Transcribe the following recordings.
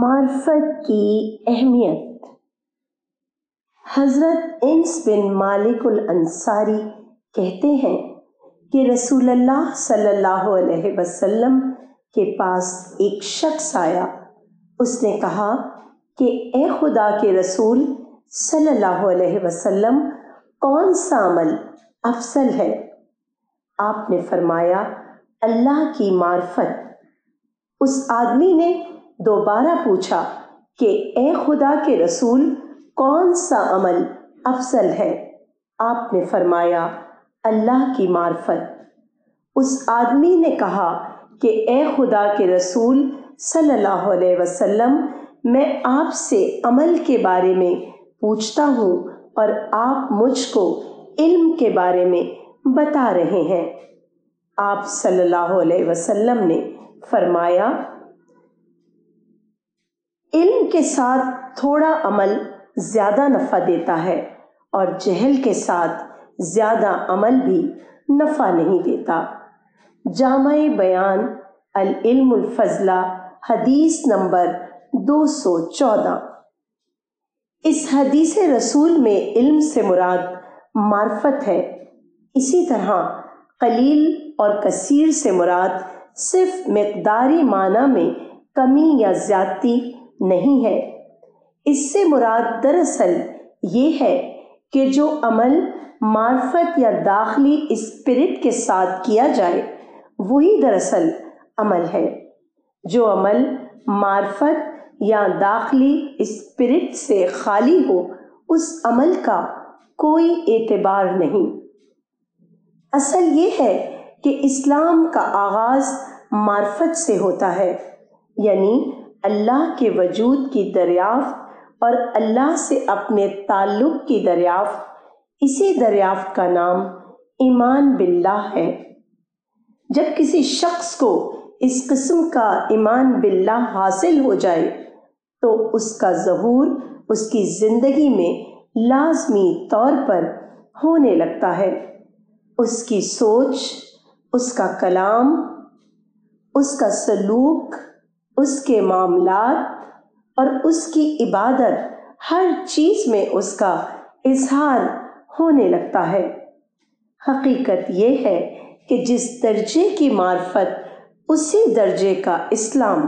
معرفت کی اہمیت۔ حضرت انس بن مالک الانصاری کہتے ہیں کہ رسول اللہ صلی اللہ علیہ وسلم کے پاس ایک شخص آیا، اس نے کہا کہ اے خدا کے رسول صلی اللہ علیہ وسلم، کون سا عمل افضل ہے؟ آپ نے فرمایا، اللہ کی معرفت۔ اس آدمی نے دوبارہ پوچھا کہ اے خدا کے رسول، کون سا عمل افضل ہے؟ آپ نے فرمایا، اللہ کی معرفت۔ اس آدمی نے کہا کہ اے خدا کے رسول صلی اللہ علیہ وسلم، میں آپ سے عمل کے بارے میں پوچھتا ہوں اور آپ مجھ کو علم کے بارے میں بتا رہے ہیں۔ آپ صلی اللہ علیہ وسلم نے فرمایا، علم کے ساتھ تھوڑا عمل زیادہ نفع دیتا ہے اور جہل کے ساتھ زیادہ عمل بھی نفع نہیں دیتا۔ جامع بیان العلم الفضلہ حدیث نمبر 214۔ اس حدیث رسول میں علم سے مراد معرفت ہے، اسی طرح قلیل اور کثیر سے مراد صرف مقداری معنی میں کمی یا زیادتی نہیں ہے، اس سے مراد دراصل یہ ہے کہ جو عمل معرفت یا داخلی اسپرٹ کے ساتھ کیا جائے وہی دراصل عمل ہے۔ جو عمل معرفت یا داخلی اسپرٹ سے خالی ہو اس عمل کا کوئی اعتبار نہیں۔ اصل یہ ہے کہ اسلام کا آغاز معرفت سے ہوتا ہے، یعنی اللہ کے وجود کی دریافت اور اللہ سے اپنے تعلق کی دریافت۔ اسی دریافت کا نام ایمان باللہ ہے۔ جب کسی شخص کو اس قسم کا ایمان باللہ حاصل ہو جائے تو اس کا ظہور اس کی زندگی میں لازمی طور پر ہونے لگتا ہے۔ اس کی سوچ، اس کا کلام، اس کا سلوک، اس کے معاملات اور اس کی عبادت، ہر چیز میں اس کا اظہار ہونے لگتا ہے۔ حقیقت یہ ہے کہ جس درجے کی معرفت اسی درجے کا اسلام،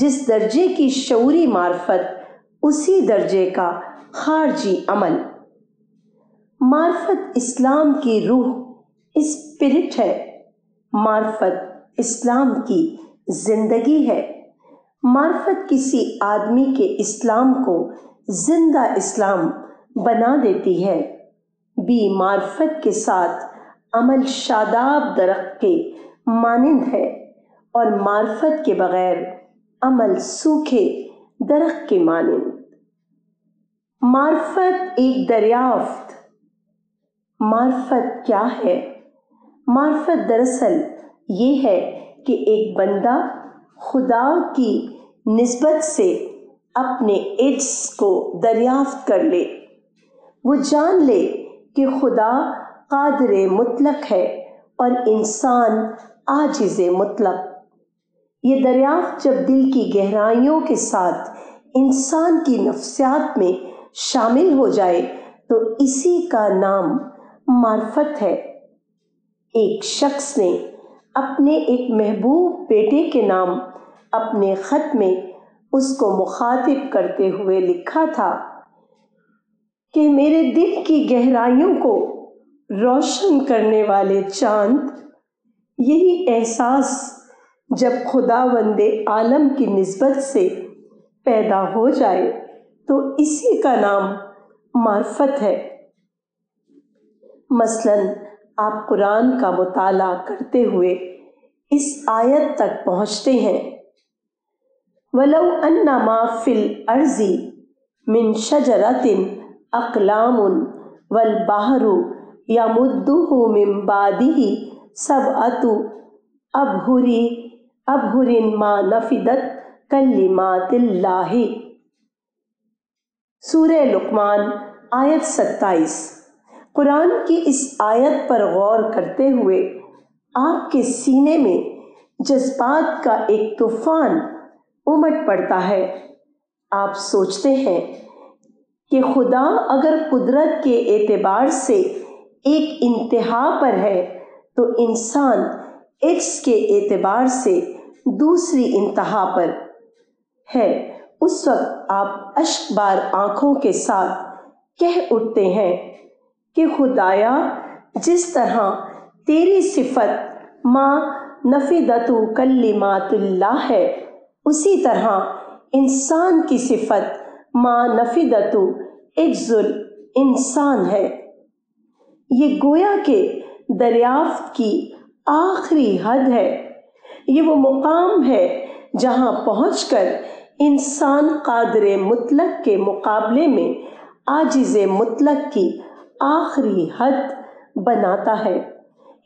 جس درجے کی شعوری معرفت اسی درجے کا خارجی عمل۔ معرفت اسلام کی روح، اسپرٹ ہے۔ معرفت اسلام کی زندگی ہے۔ معرفت کسی آدمی کے اسلام کو زندہ اسلام بنا دیتی ہے۔ بی معرفت کے ساتھ عمل شاداب درخت کے مانند ہے اور معرفت کے بغیر عمل سوکھے درخت کے مانند۔ معرفت ایک دریافت۔ معرفت کیا ہے؟ معرفت دراصل یہ ہے کہ ایک بندہ خدا کی نسبت سے اپنے عجز کو دریافت کر لے، وہ جان لے کہ خدا قادر مطلق ہے اور انسان عاجز مطلق۔ یہ دریافت جب دل کی گہرائیوں کے ساتھ انسان کی نفسیات میں شامل ہو جائے تو اسی کا نام معرفت ہے۔ ایک شخص نے اپنے ایک محبوب بیٹے کے نام اپنے خط میں اس کو مخاطب کرتے ہوئے لکھا تھا کہ میرے دل کی گہرائیوں کو روشن کرنے والے چاند، یہی احساس جب خداوند عالم کی نسبت سے پیدا ہو جائے تو اسی کا نام معرفت ہے۔ مثلاً آپ قرآن کا مطالعہ کرتے ہوئے اس آیت تک پہنچتے ہیں، وَلَوْ أَنَّ مَا فِي الْأَرْضِ مِنْ شَجَرَةٍ أَقْلَامٌ وَالْبَحْرُ يَمُدُّهُ مِنْ بَعْدِهِ سَبْعَةُ أَبْحُرٍ مَا نَفِدَتْ كَلِمَاتُ اللَّهِ۔ سورہ لقمان آیت 27۔ قرآن کی اس آیت پر غور کرتے ہوئے آپ کے سینے میں جذبات کا ایک طوفان امٹ پڑتا ہے. آپ سوچتے ہیں کہ خدا اگر قدرت کے اعتبار سے ایک انتہا پر ہے تو انسان ایکس کے اعتبار سے دوسری انتہا پر ہے. اس وقت آپ اشک بار آنکھوں کے ساتھ کہہ اٹھتے ہیں کہ خدایا، جس طرح تیری صفت ماں نفدت کلمات اللہ ہے، اسی طرح انسان کی صفت ماں نفدت اجزل انسان ہے. یہ گویا کہ دریافت کی آخری حد ہے. یہ وہ مقام ہے جہاں پہنچ کر انسان قادر مطلق کے مقابلے میں عاجز مطلق کی آخری حد بناتا ہے.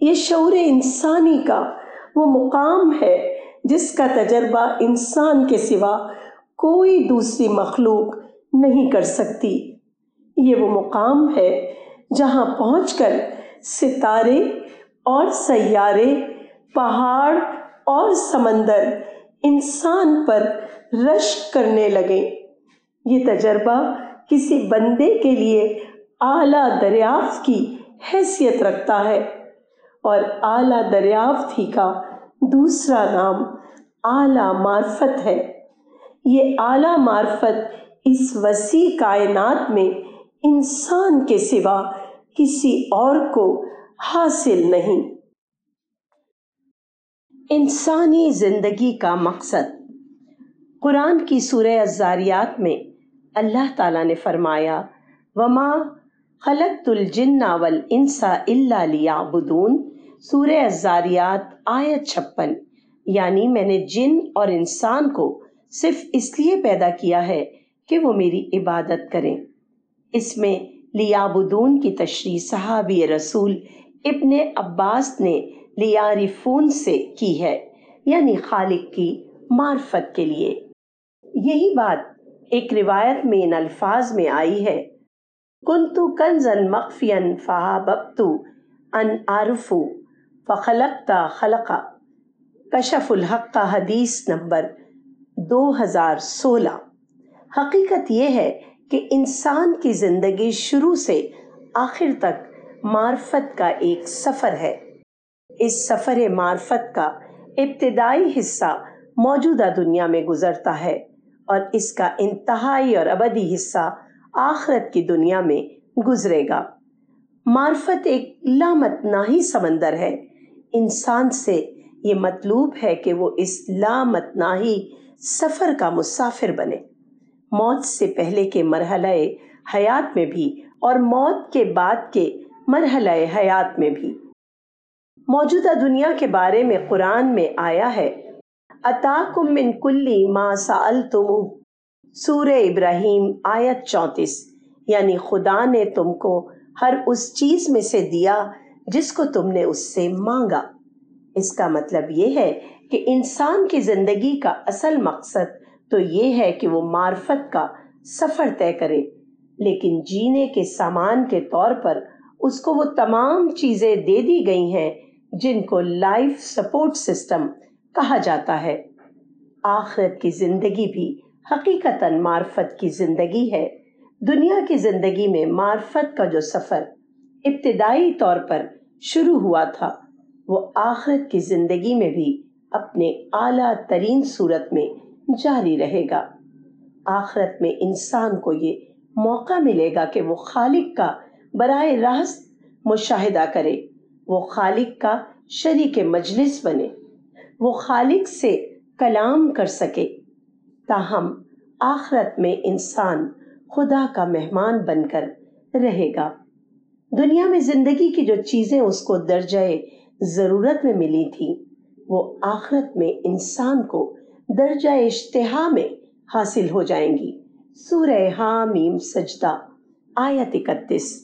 یہ شعور انسانی کا وہ مقام ہے جس کا تجربہ انسان کے سوا کوئی دوسری مخلوق نہیں کر سکتی. یہ وہ مقام ہے جہاں پہنچ کر ستارے اور سیارے، پہاڑ اور سمندر انسان پر رشک کرنے لگے. یہ تجربہ کسی بندے کے لیے اعلیٰ دریافت کی حیثیت رکھتا ہے، اور اعلیٰ دریافت ہی کا دوسرا نام اعلیٰ معرفت ہے. یہ اعلیٰ معرفت اس وسیع کائنات میں انسان کے سوا کسی اور کو حاصل نہیں. انسانی زندگی کا مقصد. قرآن کی سورہ الذاریات میں اللہ تعالیٰ نے فرمایا، وما خلقت الجن والانس الا لیعبدون، سورہ الذاریات آیت 56، یعنی میں نے جن اور انسان کو صرف اس لیے پیدا کیا ہے کہ وہ میری عبادت کریں. اس میں لیعبدون کی تشریح صحابی رسول ابن عباس نے لیعرفون سے کی ہے، یعنی خالق کی معرفت کے لیے. یہی بات ایک روایت میں ان الفاظ میں آئی ہے، كنت كنزا مخفيا فحببت ان اعرف فخلقت خلقا، کشف الحق، حدیث نمبر 2016. حقیقت یہ ہے کہ انسان کی زندگی شروع سے آخر تک معرفت کا ایک سفر ہے. اس سفر معرفت کا ابتدائی حصہ موجودہ دنیا میں گزرتا ہے، اور اس کا انتہائی اور ابدی حصہ آخرت کی دنیا میں گزرے گا. معرفت ایک لامتناہی سمندر ہے. انسان سے یہ مطلوب ہے کہ وہ اس لامتناہی سفر کا مسافر بنے. موت سے پہلے کے مرحلہ حیات میں بھی اور موت کے بعد کے مرحلہ حیات میں بھی. موجودہ دنیا کے بارے میں قرآن میں آیا ہے، اتاکم من کل ما سألتموہ، سورہ ابراہیم آیت 34، یعنی خدا نے تم کو ہر اس چیز میں سے دیا جس کو تم نے اس سے مانگا. اس کا مطلب یہ ہے کہ انسان کی زندگی کا اصل مقصد تو یہ ہے کہ وہ معرفت کا سفر طے کرے، لیکن جینے کے سامان کے طور پر اس کو وہ تمام چیزیں دے دی گئی ہیں جن کو لائف سپورٹ سسٹم کہا جاتا ہے. آخرت کی زندگی بھی حقیقتاً معرفت کی زندگی ہے. دنیا کی زندگی میں معرفت کا جو سفر ابتدائی طور پر شروع ہوا تھا، وہ آخرت کی زندگی میں بھی اپنے اعلیٰ ترین صورت میں جاری رہے گا. آخرت میں انسان کو یہ موقع ملے گا کہ وہ خالق کا براہ راست مشاہدہ کرے، وہ خالق کا شریک مجلس بنے، وہ خالق سے کلام کر سکے. تاہم آخرت میں انسان خدا کا مہمان بن کر رہے گا. دنیا میں زندگی کی جو چیزیں اس کو درجہ ضرورت میں ملی تھیں، وہ آخرت میں انسان کو درجہ اشتہا میں حاصل ہو جائیں گی. سورہ حامیم سجدہ آیت 31.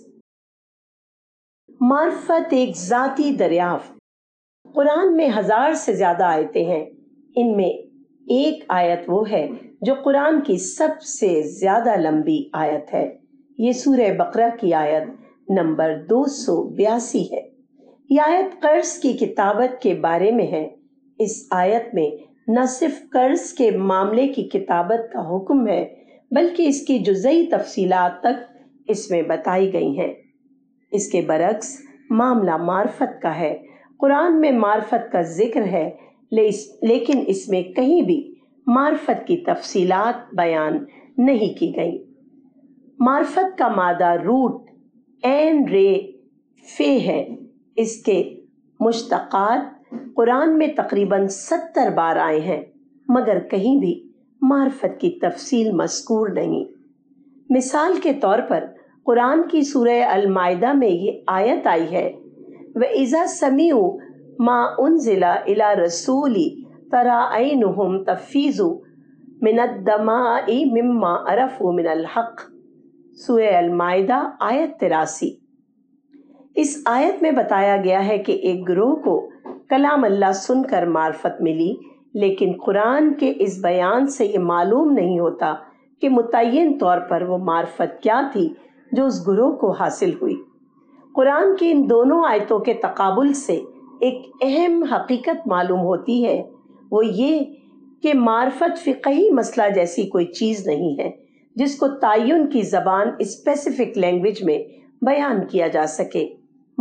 معرفت ایک ذاتی دریافت. قرآن میں 1000 سے زیادہ آیتیں ہیں. ان میں ایک آیت وہ ہے جو قرآن کی سب سے زیادہ لمبی آیت ہے. یہ سورہ بقرہ کی آیت نمبر 282 ہے. یہ آیت قرض کی کتابت کے بارے میں ہے. اس آیت میں نہ صرف قرض کے معاملے کی کتابت کا حکم ہے بلکہ اس کی جزئی تفصیلات تک اس میں بتائی گئی ہیں۔ اس کے برعکس معاملہ معرفت کا ہے۔ قرآن میں معرفت کا ذکر ہے لیکن اس میں کہیں بھی معرفت کی تفصیلات بیان نہیں کی گئیں۔ معرفت کا مادہ روٹ این رے فے ہے۔ اس کے مشتقات قرآن میں تقریباً 70 بار آئے ہیں مگر کہیں بھی معرفت کی تفصیل مذکور نہیں۔ مثال کے طور پر قرآن کی سورہ المائدہ میں یہ آیت آئی ہے، وَإِذَا سَمِعُوا مَا أُنزِلَ إِلَىٰ رَسُولِ تَرَىٰ عَيْنُهُمْ تَفِيضُ مِنَ الدَّمَاءِ مِمَّا عَرَفُوا مِنَ الْحَقِّ، سورہ المائدہ آیت 83۔ اس آیت میں بتایا گیا ہے کہ ایک گروہ کو کلام اللہ سن کر معرفت ملی، لیکن قرآن کے اس بیان سے یہ معلوم نہیں ہوتا کہ متعین طور پر وہ معرفت کیا تھی جو اس گروہ کو حاصل ہوئی۔ قرآن کی ان دونوں آیتوں کے تقابل سے ایک اہم حقیقت معلوم ہوتی ہے، وہ یہ کہ معرفت فقہی مسئلہ جیسی کوئی چیز نہیں ہے جس کو تعین کی زبان اسپیسیفک لینگویج میں بیان کیا جا سکے۔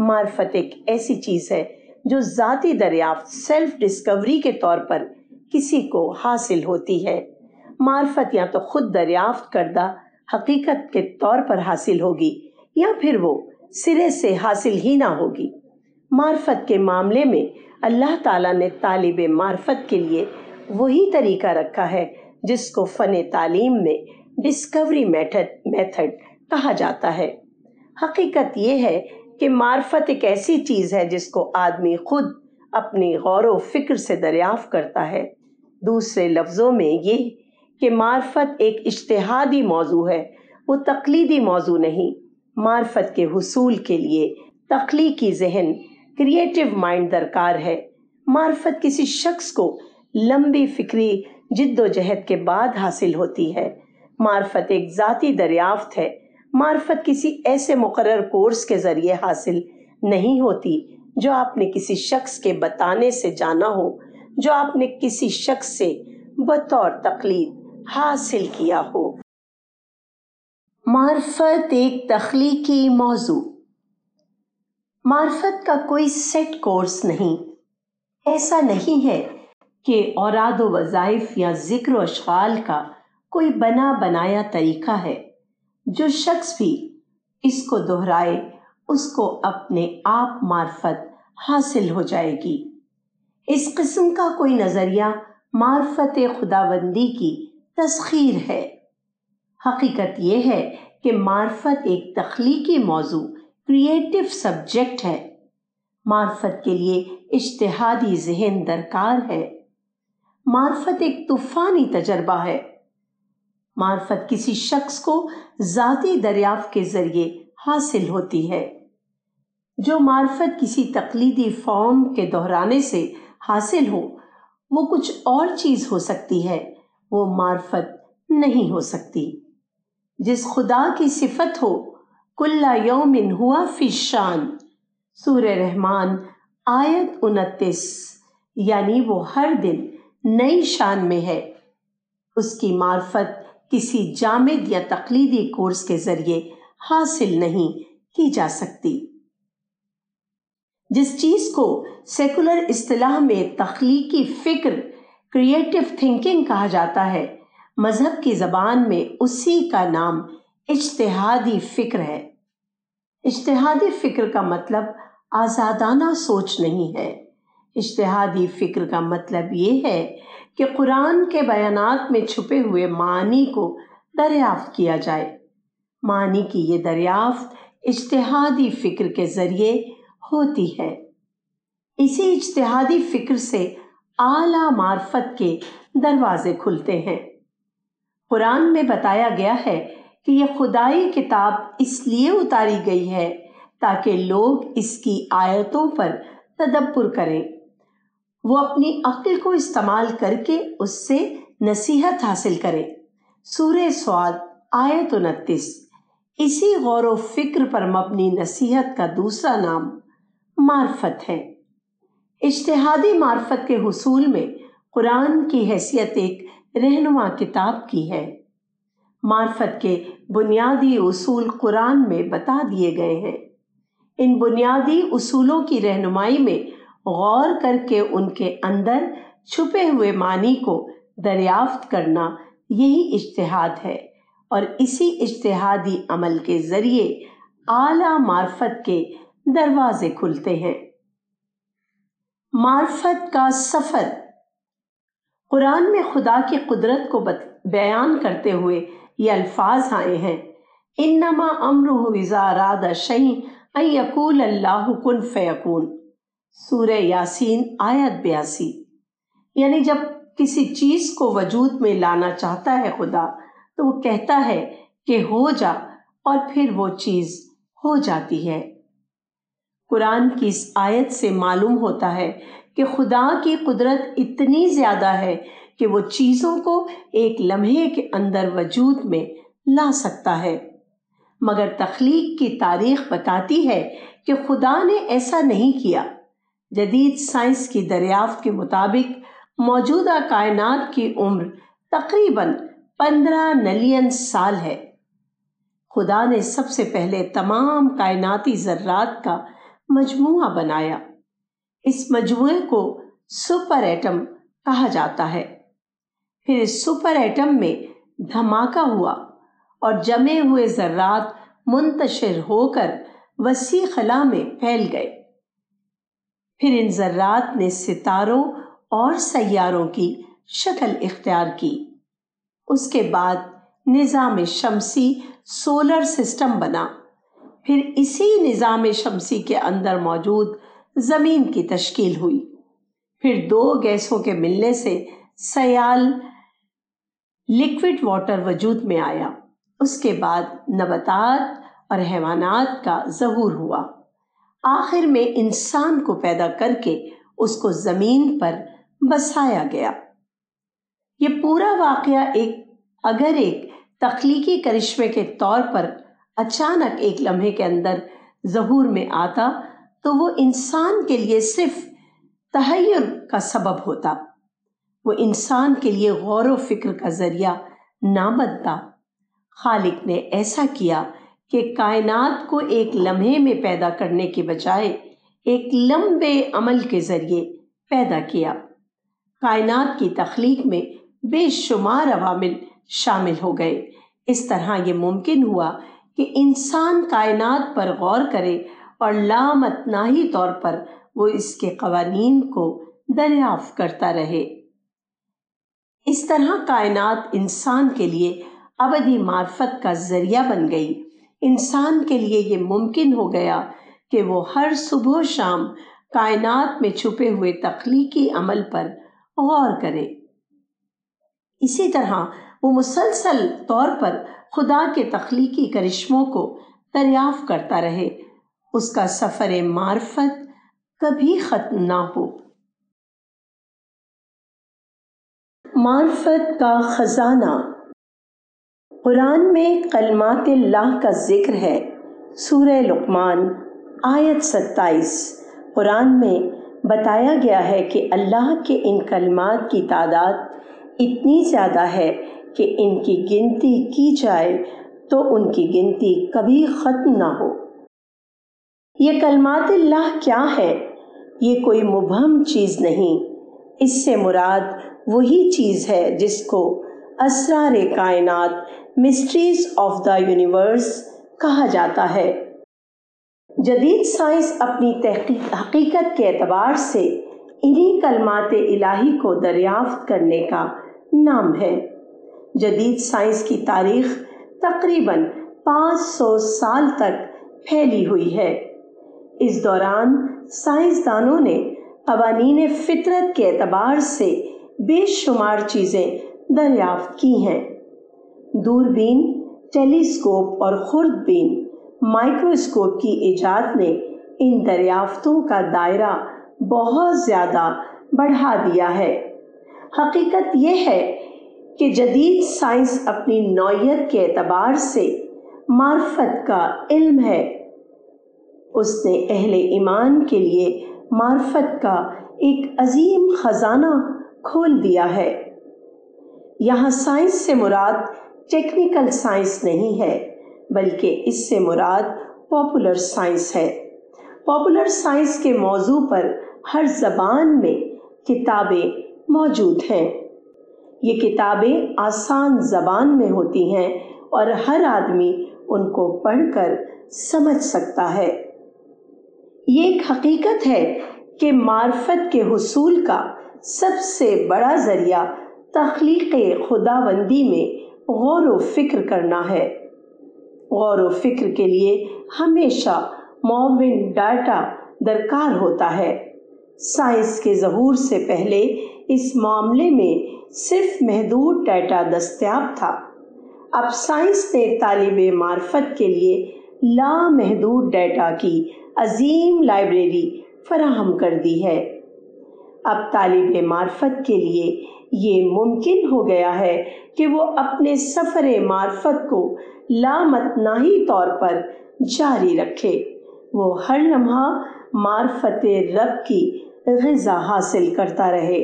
معرفت ایک ایسی چیز ہے جو ذاتی دریافت، سیلف ڈسکوری کے طور پر کسی کو حاصل ہوتی ہے۔ معرفت یا تو خود دریافت کردہ حقیقت کے طور پر حاصل ہوگی یا پھر وہ سرے سے حاصل ہی نہ ہوگی۔ معرفت کے معاملے میں اللہ تعالیٰ نے طالب معرفت کے لیے وہی طریقہ رکھا ہے جس کو فن تعلیم میں ڈسکوری میتھڈ کہا جاتا ہے۔ حقیقت یہ ہے کہ معرفت ایک ایسی چیز ہے جس کو آدمی خود اپنی غور و فکر سے دریافت کرتا ہے۔ دوسرے لفظوں میں یہ کہ معرفت ایک اجتہادی موضوع ہے، وہ تقلیدی موضوع نہیں۔ معرفت کے حصول کے لیے تخلیقی ذہن، کریٹیو مائنڈ درکار ہے۔ معرفت کسی شخص کو لمبی فکری جد و جہد کے بعد حاصل ہوتی ہے۔ معرفت ایک ذاتی دریافت ہے۔ معرفت کسی ایسے مقرر کورس کے ذریعے حاصل نہیں ہوتی جو آپ نے کسی شخص کے بتانے سے جانا ہو، جو آپ نے کسی شخص سے بطور تقلید حاصل کیا ہو۔ معرفت ایک تخلیقی موضوع۔ معرفت کا کوئی سیٹ کورس نہیں۔ ایسا نہیں ہے کہ اوراد و وظائف یا ذکر و اشغال کا کوئی بنا بنایا طریقہ ہے۔ جو شخص بھی اس کو دہرائے اس کو اپنے آپ معرفت حاصل ہو جائے گی۔ اس قسم کا کوئی نظریہ معرفت خداوندی کی تسخیر ہے۔ حقیقت یہ ہے کہ معرفت ایک تخلیقی موضوع، کریٹیو سبجیکٹ ہے۔ معرفت کے لیے اجتہادی ذہن درکار ہے۔ معرفت ایک طوفانی تجربہ ہے۔ معرفت کسی شخص کو ذاتی دریافت کے ذریعے حاصل ہوتی ہے۔ جو معرفت کسی تقلیدی فارم کے دہرانے سے حاصل ہو وہ کچھ اور چیز ہو سکتی ہے، وہ معرفت نہیں ہو سکتی۔ جس خدا کی صفت ہو، کل یوم ہوا فی شان، سورہ رحمان آیت 29، یعنی وہ ہر دن نئی شان میں ہے۔ اس کی معرفت کسی جامد یا تقلیدی کورس کے ذریعے حاصل نہیں کی جا سکتی۔ جس چیز کو سیکولر اصطلاح میں تخلیقی فکر، کریٹیو تھنکنگ کہا جاتا ہے، مذہب کی زبان میں اسی کا نام اجتہادی فکر ہے۔ اجتہادی فکر کا مطلب آزادانہ سوچ نہیں ہے۔ اجتہادی فکر کا مطلب یہ ہے کہ قرآن کے بیانات میں چھپے ہوئے معانی کو دریافت کیا جائے۔ معانی کی یہ دریافت اجتہادی فکر کے ذریعے ہوتی ہے۔ اسی اجتہادی فکر سے اعلیٰ معرفت کے دروازے کھلتے ہیں۔ قرآن میں بتایا گیا ہے کہ یہ خدائی کتاب اس لیے اتاری گئی ہے تاکہ لوگ اس کی آیتوں پر تدبر کریں، وہ اپنی عقل کو استعمال کر کے اس سے نصیحت حاصل کریں، سورہ سعد آیت 29۔ اسی غور و فکر پر مبنی نصیحت کا دوسرا نام معرفت ہے۔ اجتہادی معرفت کے حصول میں قرآن کی حیثیت ایک رہنما کتاب کی ہے۔ معرفت کے بنیادی اصول قرآن میں بتا دیے گئے ہیں۔ ان بنیادی اصولوں کی رہنمائی میں غور کر کے ان کے اندر چھپے ہوئے معنی کو دریافت کرنا یہی اجتہاد ہے، اور اسی اجتہادی عمل کے ذریعے اعلیٰ معرفت کے دروازے کھلتے ہیں۔ معرفت کا سفر۔ قرآن میں خدا کی قدرت کو بیان کرتے ہوئے یہ الفاظ آئے ہیں، انما امرہ اذا اراد شیئا ان یقول اللہ کن فیکون، سورہ یاسین آیت 82۔ یعنی جب کسی چیز کو وجود میں لانا چاہتا ہے خدا، تو وہ کہتا ہے کہ ہو جا، اور پھر وہ چیز ہو جاتی ہے۔ قرآن کی اس آیت سے معلوم ہوتا ہے کہ خدا کی قدرت اتنی زیادہ ہے کہ وہ چیزوں کو ایک لمحے کے اندر وجود میں لا سکتا ہے، مگر تخلیق کی تاریخ بتاتی ہے کہ خدا نے ایسا نہیں کیا۔ جدید سائنس کی دریافت کے مطابق موجودہ کائنات کی عمر تقریباً 15 ملین سال ہے۔ خدا نے سب سے پہلے تمام کائناتی ذرات کا مجموعہ بنایا۔ اس مجموعے کو سپر ایٹم کہا جاتا ہے۔ پھر اس سپر ایٹم میں دھماکہ ہوا اور جمے ہوئے ذرات منتشر ہو کر وسیع خلا میں پھیل گئے۔ پھر ان ذرات نے ستاروں اور سیاروں کی شکل اختیار کی۔ اس کے بعد نظام شمسی سولر سسٹم بنا، پھر اسی نظام شمسی کے اندر موجود زمین کی تشکیل ہوئی، پھر 2 گیسوں کے ملنے سے سیال لیکوڈ واٹر وجود میں آیا۔ اس کے بعد نباتات اور حیوانات کا ظہور ہوا۔ آخر میں انسان کو پیدا کر کے اس کو زمین پر بسایا گیا۔ یہ پورا واقعہ اگر ایک تخلیقی کرشمے کے طور پر اچانک ایک لمحے کے اندر ظہور میں آتا تو وہ انسان کے لیے صرف تحیر کا سبب ہوتا، وہ انسان کے لیے غور و فکر کا ذریعہ نہ بنتا۔ خالق نے ایسا کیا کہ کائنات کو ایک لمحے میں پیدا کرنے کے بجائے ایک لمبے عمل کے ذریعے پیدا کیا۔ کائنات کی تخلیق میں بے شمار عوامل شامل ہو گئے۔ اس طرح یہ ممکن ہوا کہ انسان کائنات پر غور کرے اور لامتناہی طور پر وہ اس کے قوانین کو دریافت کرتا رہے۔ اس طرح کائنات انسان کے لیے ابدی معرفت کا ذریعہ بن گئی۔ انسان کے لیے یہ ممکن ہو گیا کہ وہ ہر صبح و شام کائنات میں چھپے ہوئے تخلیقی عمل پر غور کرے۔ اسی طرح وہ مسلسل طور پر خدا کے تخلیقی کرشموں کو دریافت کرتا رہے۔ اس کا سفر معرفت کبھی ختم نہ ہو۔ معرفت کا خزانہ۔ قرآن میں کلمات اللہ کا ذکر ہے۔ سورہ لقمان آیت 27۔ قرآن میں بتایا گیا ہے کہ اللہ کے ان کلمات کی تعداد اتنی زیادہ ہے کہ ان کی گنتی کی جائے تو ان کی گنتی کبھی ختم نہ ہو۔ یہ کلمات اللہ کیا ہے؟ یہ کوئی مبہم چیز نہیں، اس سے مراد وہی چیز ہے جس کو اسرار کائنات، مسٹریز آف دا یونیورس کہا جاتا ہے۔ جدید سائنس اپنی حقیقت کے اعتبار سے انہی کلمات الہی کو دریافت کرنے کا نام ہے۔ جدید سائنس کی تاریخ تقریباً 500 سال تک پھیلی ہوئی ہے۔ اس دوران سائنسدانوں نے قوانین فطرت کے اعتبار سے بے شمار چیزیں دریافت کی ہیں۔ دوربین، ٹیلی اسکوپ اور خوردبین، مائکروسکوپ کی ایجاد نے ان دریافتوں کا دائرہ بہت زیادہ بڑھا دیا ہے۔ حقیقت یہ ہے کہ جدید سائنس اپنی نوعیت کے اعتبار سے معرفت کا علم ہے۔ اس نے اہل ایمان کے لیے معرفت کا ایک عظیم خزانہ کھول دیا ہے۔ یہاں سائنس سے مراد ٹیکنیکل سائنس نہیں ہے، بلکہ اس سے مراد پاپولر سائنس ہے۔ پاپولر سائنس کے موضوع پر ہر زبان میں کتابیں موجود ہیں۔ یہ کتابیں آسان زبان میں ہوتی ہیں اور ہر آدمی ان کو پڑھ کر سمجھ سکتا ہے۔ یہ ایک حقیقت ہے کہ معرفت کے حصول کا سب سے بڑا ذریعہ تخلیق خداوندی میں غور و فکر کرنا ہے۔ غور و فکر کے لیے ہمیشہ معاون ڈاٹا درکار ہوتا ہے۔ سائنس کے ظہور سے پہلے اس معاملے میں صرف محدود ڈاٹا دستیاب تھا۔ اب سائنس نے طالب معرفت کے لیے لامحدود ڈیٹا کی عظیم لائبریری فراہم کر دی ہے۔ اب طالب معرفت کے لیے یہ ممکن ہو گیا ہے کہ وہ اپنے سفر معرفت کو لامتناہی طور پر جاری رکھے۔ وہ ہر لمحہ معرفت رب کی غذا حاصل کرتا رہے۔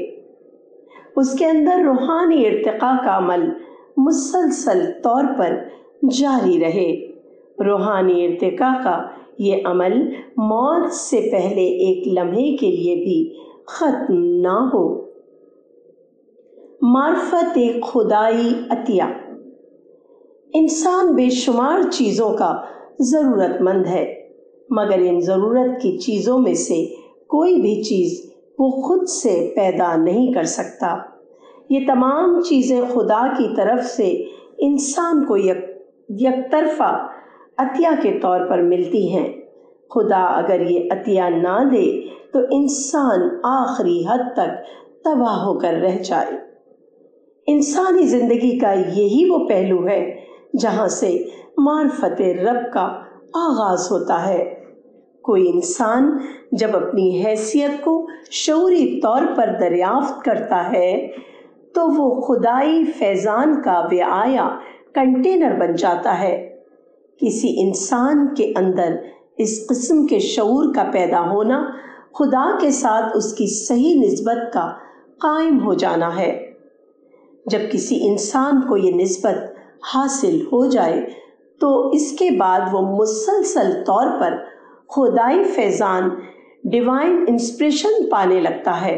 اس کے اندر روحانی ارتقاء کا عمل مسلسل طور پر جاری رہے۔ روحانی ارتقاء کا یہ عمل موت سے پہلے ایک لمحے کے لیے بھی ختم نہ ہو۔ معرفت ایک خدائی عطیہ۔ انسان بے شمار چیزوں کا ضرورت مند ہے، مگر ان ضرورت کی چیزوں میں سے کوئی بھی چیز وہ خود سے پیدا نہیں کر سکتا۔ یہ تمام چیزیں خدا کی طرف سے انسان کو یک طرفہ عطیہ کے طور پر ملتی ہیں۔ خدا اگر یہ عطیہ نہ دے تو انسان آخری حد تک تباہ ہو کر رہ جائے۔ انسانی زندگی کا یہی وہ پہلو ہے جہاں سے معرفت رب کا آغاز ہوتا ہے۔ کوئی انسان جب اپنی حیثیت کو شعوری طور پر دریافت کرتا ہے تو وہ خدائی فیضان کا وعایا کنٹینر بن جاتا ہے۔ کسی انسان کے اندر اس قسم کے شعور کا پیدا ہونا خدا کے ساتھ اس کی صحیح نسبت کا قائم ہو جانا ہے۔ جب کسی انسان کو یہ نسبت حاصل ہو جائے تو اس کے بعد وہ مسلسل طور پر خدائی فیضان ڈیوائن انسپریشن پانے لگتا ہے۔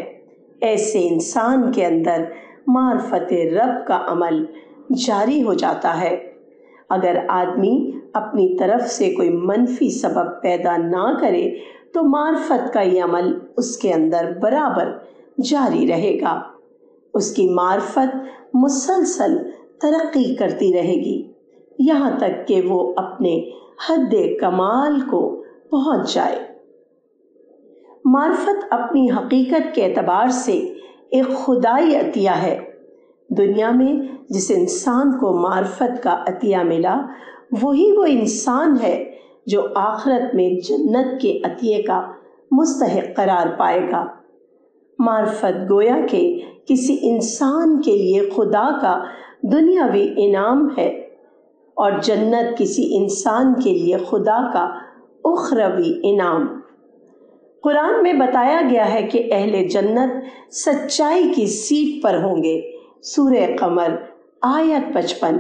ایسے انسان کے اندر معرفت رب کا عمل جاری ہو جاتا ہے۔ اگر آدمی اپنی طرف سے کوئی منفی سبب پیدا نہ کرے تو معرفت کا یہ عمل اس کے اندر برابر جاری رہے گا۔ اس کی معرفت مسلسل ترقی کرتی رہے گی یہاں تک کہ وہ اپنے حد کمال کو پہنچ جائے۔ معرفت اپنی حقیقت کے اعتبار سے ایک خدائی عطیہ ہے۔ دنیا میں جس انسان کو معرفت کا عطیہ ملا وہی وہ انسان ہے جو آخرت میں جنت کے عطیے کا مستحق قرار پائے گا۔ معرفت گویا کہ کسی انسان کے لیے خدا کا دنیاوی انعام ہے اور جنت کسی انسان کے لیے خدا کا اخروی انعام۔ قرآن میں بتایا گیا ہے کہ اہل جنت سچائی کی سیٹ پر ہوں گے۔ سورہ قمر آیت 55۔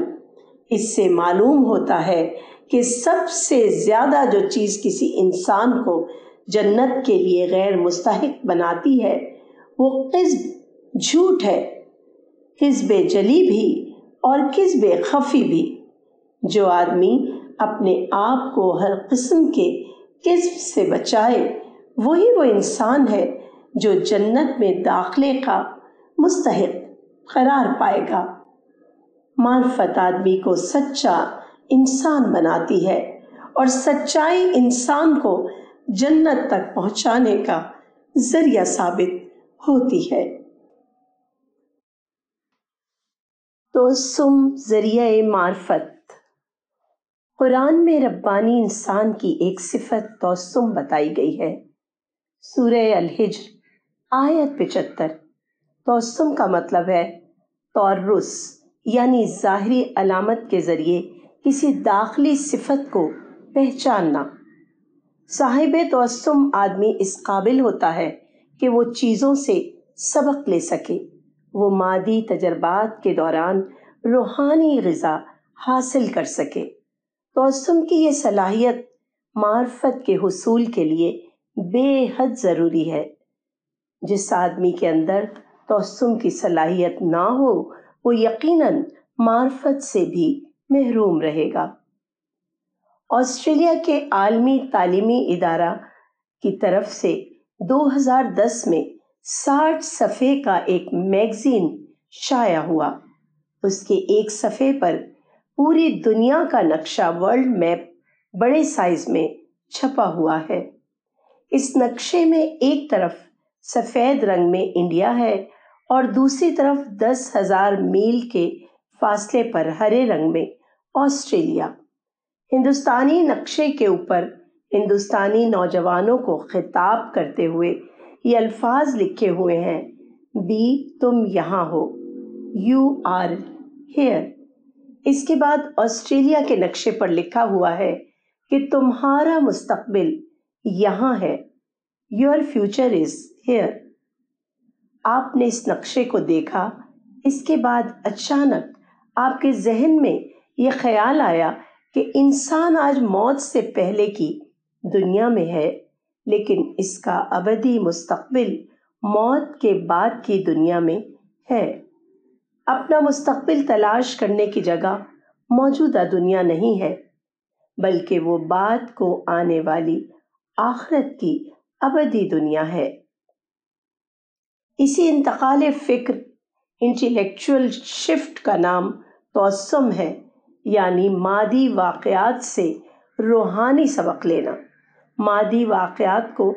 اس سے معلوم ہوتا ہے کہ سب سے زیادہ جو چیز کسی انسان کو جنت کے لیے غیر مستحق بناتی ہے وہ قذب جھوٹ ہے، قذب جلی بھی اور قذب خفی بھی۔ جو آدمی اپنے آپ کو ہر قسم کے قذب سے بچائے وہی وہ انسان ہے جو جنت میں داخلے کا مستحق قرار پائے گا۔ معرفت آدمی کو سچا انسان بناتی ہے اور سچائی انسان کو جنت تک پہنچانے کا ذریعہ ثابت ہوتی ہے۔ تو سم ذریعہ معرفت۔ قرآن میں ربانی انسان کی ایک صفت توسم بتائی گئی ہے۔ سورہ الحجر آیت 75۔ توسم کا مطلب ہے تورس، یعنی ظاہری علامت کے ذریعے کسی داخلی صفت کو پہچاننا۔ صاحب توسم آدمی اس قابل ہوتا ہے کہ وہ چیزوں سے سبق لے سکے وہ مادی تجربات کے دوران روحانی غذا حاصل کر سکے۔ توسم کی یہ صلاحیت معرفت کے حصول کے لیے بے حد ضروری ہے۔ جس آدمی کے اندر توسم کی صلاحیت نہ ہو وہ یقیناً معرفت سے بھی محروم رہے گا۔ آسٹریلیا کے عالمی تعلیمی ادارہ کی طرف سے 2010 میں 60 صفحے کا ایک میگزین شائع ہوا۔ اس کے ایک صفحے پر پوری دنیا کا نقشہ ورلڈ میپ بڑے سائز میں چھپا ہوا ہے۔ اس نقشے میں ایک طرف سفید رنگ میں انڈیا ہے اور دوسری طرف 10,000 میل کے فاصلے پر ہرے رنگ میں آسٹریلیا۔ ہندوستانی نقشے کے اوپر ہندوستانی نوجوانوں کو خطاب کرتے ہوئے یہ الفاظ لکھے ہوئے ہیں، بی تم یہاں ہو، یو آر ہیئر۔ اس کے بعد آسٹریلیا کے نقشے پر لکھا ہوا ہے کہ تمہارا مستقبل یہاں ہے، یور فیوچر از ہیئر۔ آپ نے اس نقشے کو دیکھا، اس کے بعد اچانک آپ کے ذہن میں یہ خیال آیا کہ انسان آج موت سے پہلے کی دنیا میں ہے لیکن اس کا ابدی مستقبل موت کے بعد کی دنیا میں ہے۔ اپنا مستقبل تلاش کرنے کی جگہ موجودہ دنیا نہیں ہے بلکہ وہ بعد کو آنے والی آخرت کی ابدی دنیا ہے۔ اسی انتقال فکر، انٹلیکچوئل شفٹ کا نام توسم ہے، یعنی مادی واقعات سے روحانی سبق لینا، مادی واقعات کو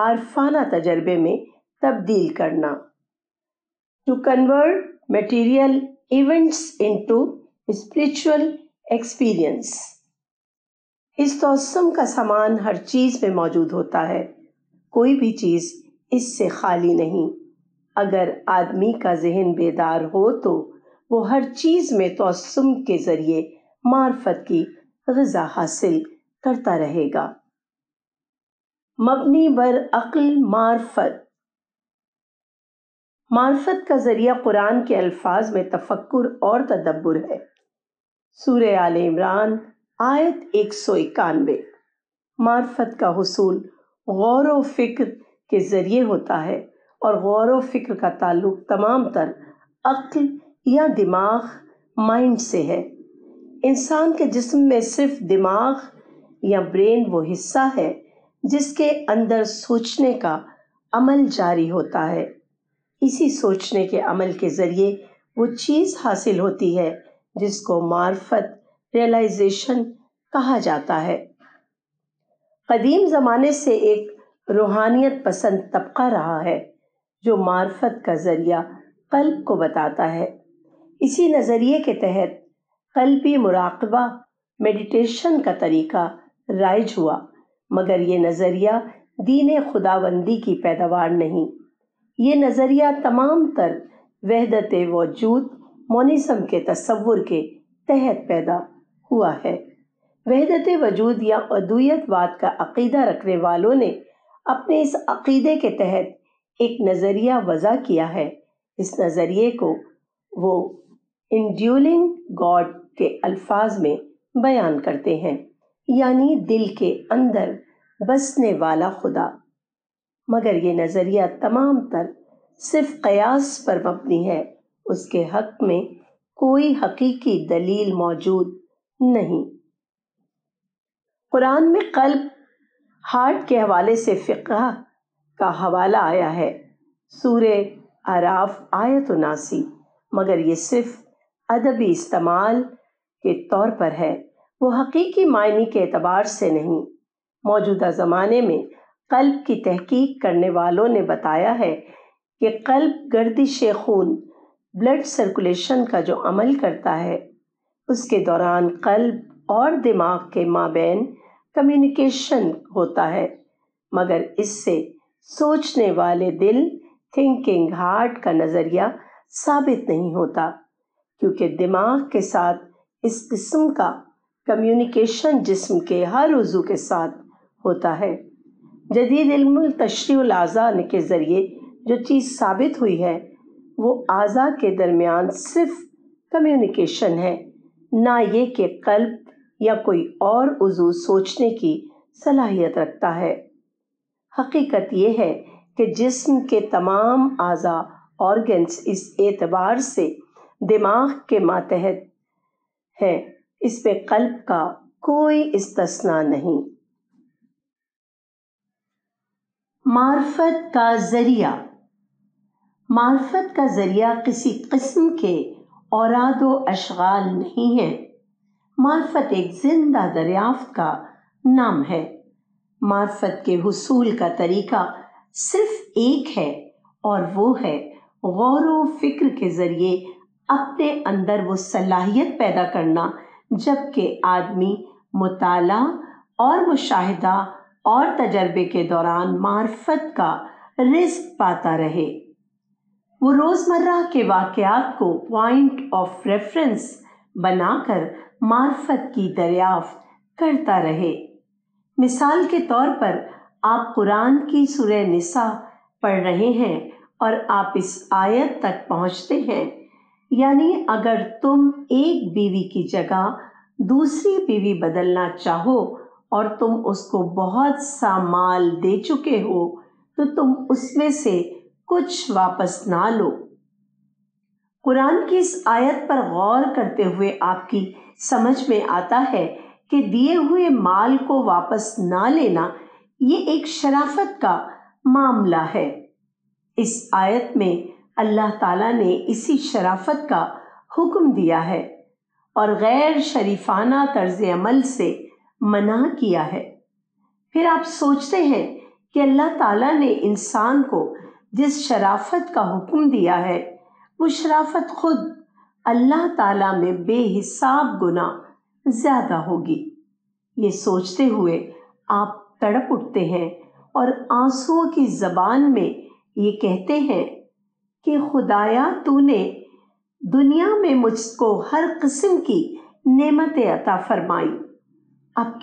عارفانہ تجربے میں تبدیل کرنا۔ To convert material events into spiritual experience. اس توسم کا سامان ہر چیز میں موجود ہوتا ہے، کوئی بھی چیز اس سے خالی نہیں۔ اگر آدمی کا ذہن بیدار ہو تو وہ ہر چیز میں توسم کے ذریعے معرفت کی غذا حاصل کرتا رہے گا۔ مبنی بر عقل معرفت۔ معرفت کا ذریعہ قرآن کے الفاظ میں تفکر اور تدبر ہے۔ سورہ آل عمران آیت 191۔ معرفت کا حصول غور و فکر کے ذریعے ہوتا ہے اور غور و فکر کا تعلق تمام تر عقل یا دماغ، مائنڈ سے ہے۔ انسان کے جسم میں صرف دماغ یا برین وہ حصہ ہے جس کے اندر سوچنے کا عمل جاری ہوتا ہے۔ اسی سوچنے کے عمل کے ذریعے وہ چیز حاصل ہوتی ہے جس کو معرفت، ریئلائزیشن کہا جاتا ہے۔ قدیم زمانے سے ایک روحانیت پسند طبقہ رہا ہے جو معرفت کا ذریعہ قلب کو بتاتا ہے۔ اسی نظریے کے تحت قلبی مراقبہ، میڈیٹیشن کا طریقہ رائج ہوا، مگر یہ نظریہ دین خداوندی کی پیداوار نہیں۔ یہ نظریہ تمام تر وحدت وجود، مونزم کے تصور کے تحت پیدا ہوا ہے۔ وحدت وجود یا ادویت واد کا عقیدہ رکھنے والوں نے اپنے اس عقیدے کے تحت ایک نظریہ وضع کیا ہے۔ اس نظریے کو وہ انڈیولنگ گاڈ کے الفاظ میں بیان کرتے ہیں، یعنی دل کے اندر بسنے والا خدا۔ مگر یہ نظریہ تمام تر صرف قیاس پر مبنی ہے، اس کے حق میں کوئی حقیقی دلیل موجود نہیں۔ قرآن میں قلب، ہارٹ کے حوالے سے فقہ کا حوالہ آیا ہے، سورہ آراف آیت 79، مگر یہ صرف ادبی استعمال کے طور پر ہے، وہ حقیقی معنی کے اعتبار سے نہیں۔ موجودہ زمانے میں قلب کی تحقیق کرنے والوں نے بتایا ہے کہ قلب گردش خون، بلڈ سرکولیشن کا جو عمل کرتا ہے، اس کے دوران قلب اور دماغ کے مابین کمیونیکیشن ہوتا ہے، مگر اس سے سوچنے والے دل، تھنکنگ ہارٹ کا نظریہ ثابت نہیں ہوتا، کیونکہ دماغ کے ساتھ اس قسم کا کمیونیکیشن جسم کے ہر عضو کے ساتھ ہوتا ہے۔ جدید علم تشریح الاعضاء کے ذریعے جو چیز ثابت ہوئی ہے وہ اعضاء کے درمیان صرف کمیونیکیشن ہے، نہ یہ کہ قلب یا کوئی اور عضو سوچنے کی صلاحیت رکھتا ہے۔ حقیقت یہ ہے کہ جسم کے تمام اعضاء آرگنز اس اعتبار سے دماغ کے ماتحت ہیں، اس پہ قلب کا کوئی استثنا نہیں۔ معرفت کا ذریعہ، معرفت کا ذریعہ کسی قسم کے اوراد و اشغال نہیں ہے۔ معرفت ایک زندہ دریافت کا نام ہے۔ معرفت کے حصول کا طریقہ صرف ایک ہے، اور وہ ہے غور و فکر کے ذریعے اپنے اندر وہ صلاحیت پیدا کرنا، جبکہ آدمی مطالعہ اور مشاہدہ اور تجربے کے دوران معرفت کا رزق پاتا رہے۔ وہ روزمرہ کے واقعات کو پوائنٹ آف ریفرنس بنا کر معرفت کی دریافت کرتا رہے۔ مثال کے طور پر آپ قرآن کی سورہ نساء پڑھ رہے ہیں اور آپ اس آیت تک پہنچتے ہیں، یعنی اگر تم ایک بیوی کی جگہ دوسری بیوی بدلنا چاہو اور تم اس کو بہت سا مال دے چکے ہو تو تم اس میں سے کچھ واپس نہ لو۔ قرآن کی اس آیت پر غور کرتے ہوئے آپ کی سمجھ میں آتا ہے کہ دیے ہوئے مال کو واپس نہ لینا یہ ایک شرافت کا معاملہ ہے۔ اس آیت میں اللہ تعالیٰ نے اسی شرافت کا حکم دیا ہے اور غیر شریفانہ طرز عمل سے منع کیا ہے۔ پھر آپ سوچتے ہیں کہ اللہ تعالیٰ نے انسان کو جس شرافت کا حکم دیا ہے وہ شرافت خود اللہ تعالیٰ میں بے حساب گنا زیادہ ہوگی۔ یہ سوچتے ہوئے آپ تڑپ اٹھتے ہیں اور آنسوؤں کی زبان میں یہ کہتے ہیں کہ خدایا، تو نے دنیا میں مجھ کو ہر قسم کی نعمتیں عطا فرمائی، اب کیا